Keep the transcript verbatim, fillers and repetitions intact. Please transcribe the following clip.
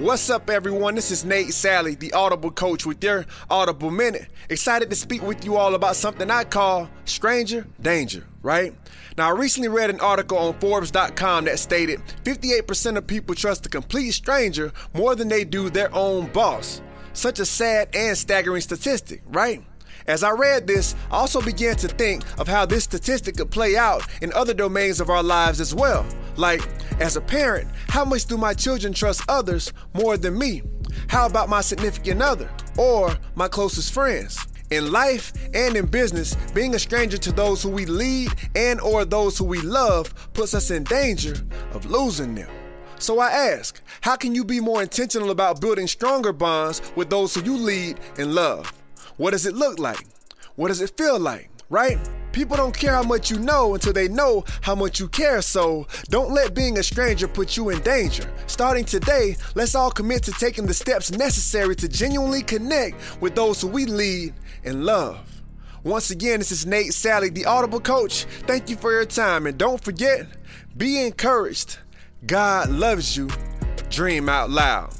What's up, everyone? This is Nate Salley, the Audible Coach, with your Audible Minute. Excited to speak with you all about something I call stranger danger, right? Now, I recently read an article on Forbes dot com that stated fifty-eight percent of people trust a complete stranger more than they do their own boss. Such a sad and staggering statistic, right? As I read this, I also began to think of how this statistic could play out in other domains of our lives as well. Like, as a parent, how much do my children trust others more than me? How about my significant other or my closest friends? In life and in business, being a stranger to those who we lead and or those who we love puts us in danger of losing them. So I ask, how can you be more intentional about building stronger bonds with those who you lead and love? What does it look like? What does it feel like, right? People don't care how much you know until they know how much you care, so don't let being a stranger put you in danger. Starting today, let's all commit to taking the steps necessary to genuinely connect with those who we lead and love. Once again, this is Nate Salley, the Audible Coach. Thank you for your time, and don't forget, be encouraged. God loves you. Dream out loud.